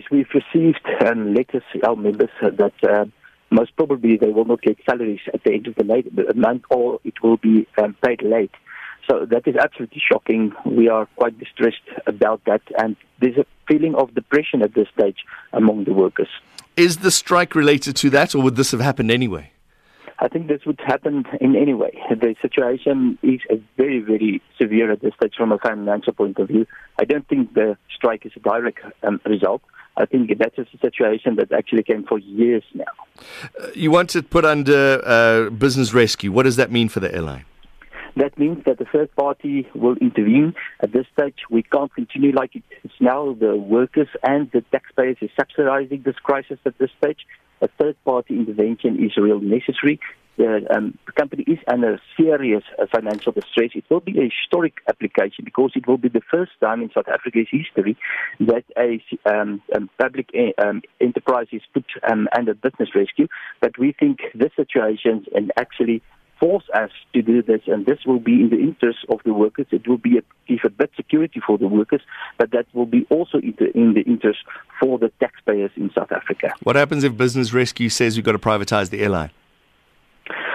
Yes, we've received letters to our members that most probably they will not get salaries at the end of the month, or it will be paid late. So that is absolutely shocking. We are quite distressed about that, and there's a feeling of depression at this stage among the workers. Is the strike related to that, or would this have happened anyway? I think this would happen in any way. The situation is very, very severe at this stage from a financial point of view. I don't think the strike is a direct result. I think that is a situation that actually came for years now. You want it put under business rescue. What does that mean for the airline? That means that the third party will intervene. At this stage, we can't continue like it's now. The workers and the taxpayers is subsidizing this crisis at this stage. A third-party intervention is really necessary. The company is under serious financial distress. It will be a historic application because it will be the first time in South Africa's history that a public enterprise is put under business rescue. But we think this situation and actually force us to do this, and this will be in the interest of the workers. It will be give a bit security for the workers, but that will be also in the interest for the taxpayers in South Africa. What happens if Business Rescue says we've got to privatize the airline?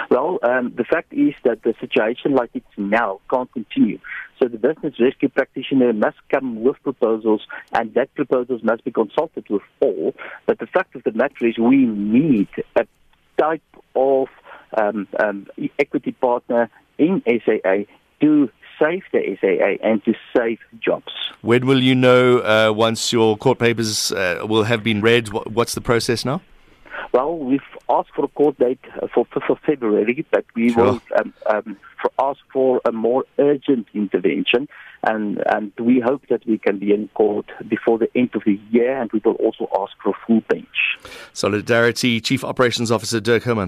Well, the fact is that the situation like it's now can't continue. So the business rescue practitioner must come with proposals, and that proposals must be consulted with all. But the fact of the matter is we need a type of equity partner in SAA to save the SAA and to save jobs. When will you know once your court papers will have been read? What's the process now? Well, we've asked for a court date for 5th of February, but we will ask for a more urgent intervention, and we hope that we can be in court before the end of the year, and we will also ask for a full bench. Solidarity Chief Operations Officer Dirk Herman.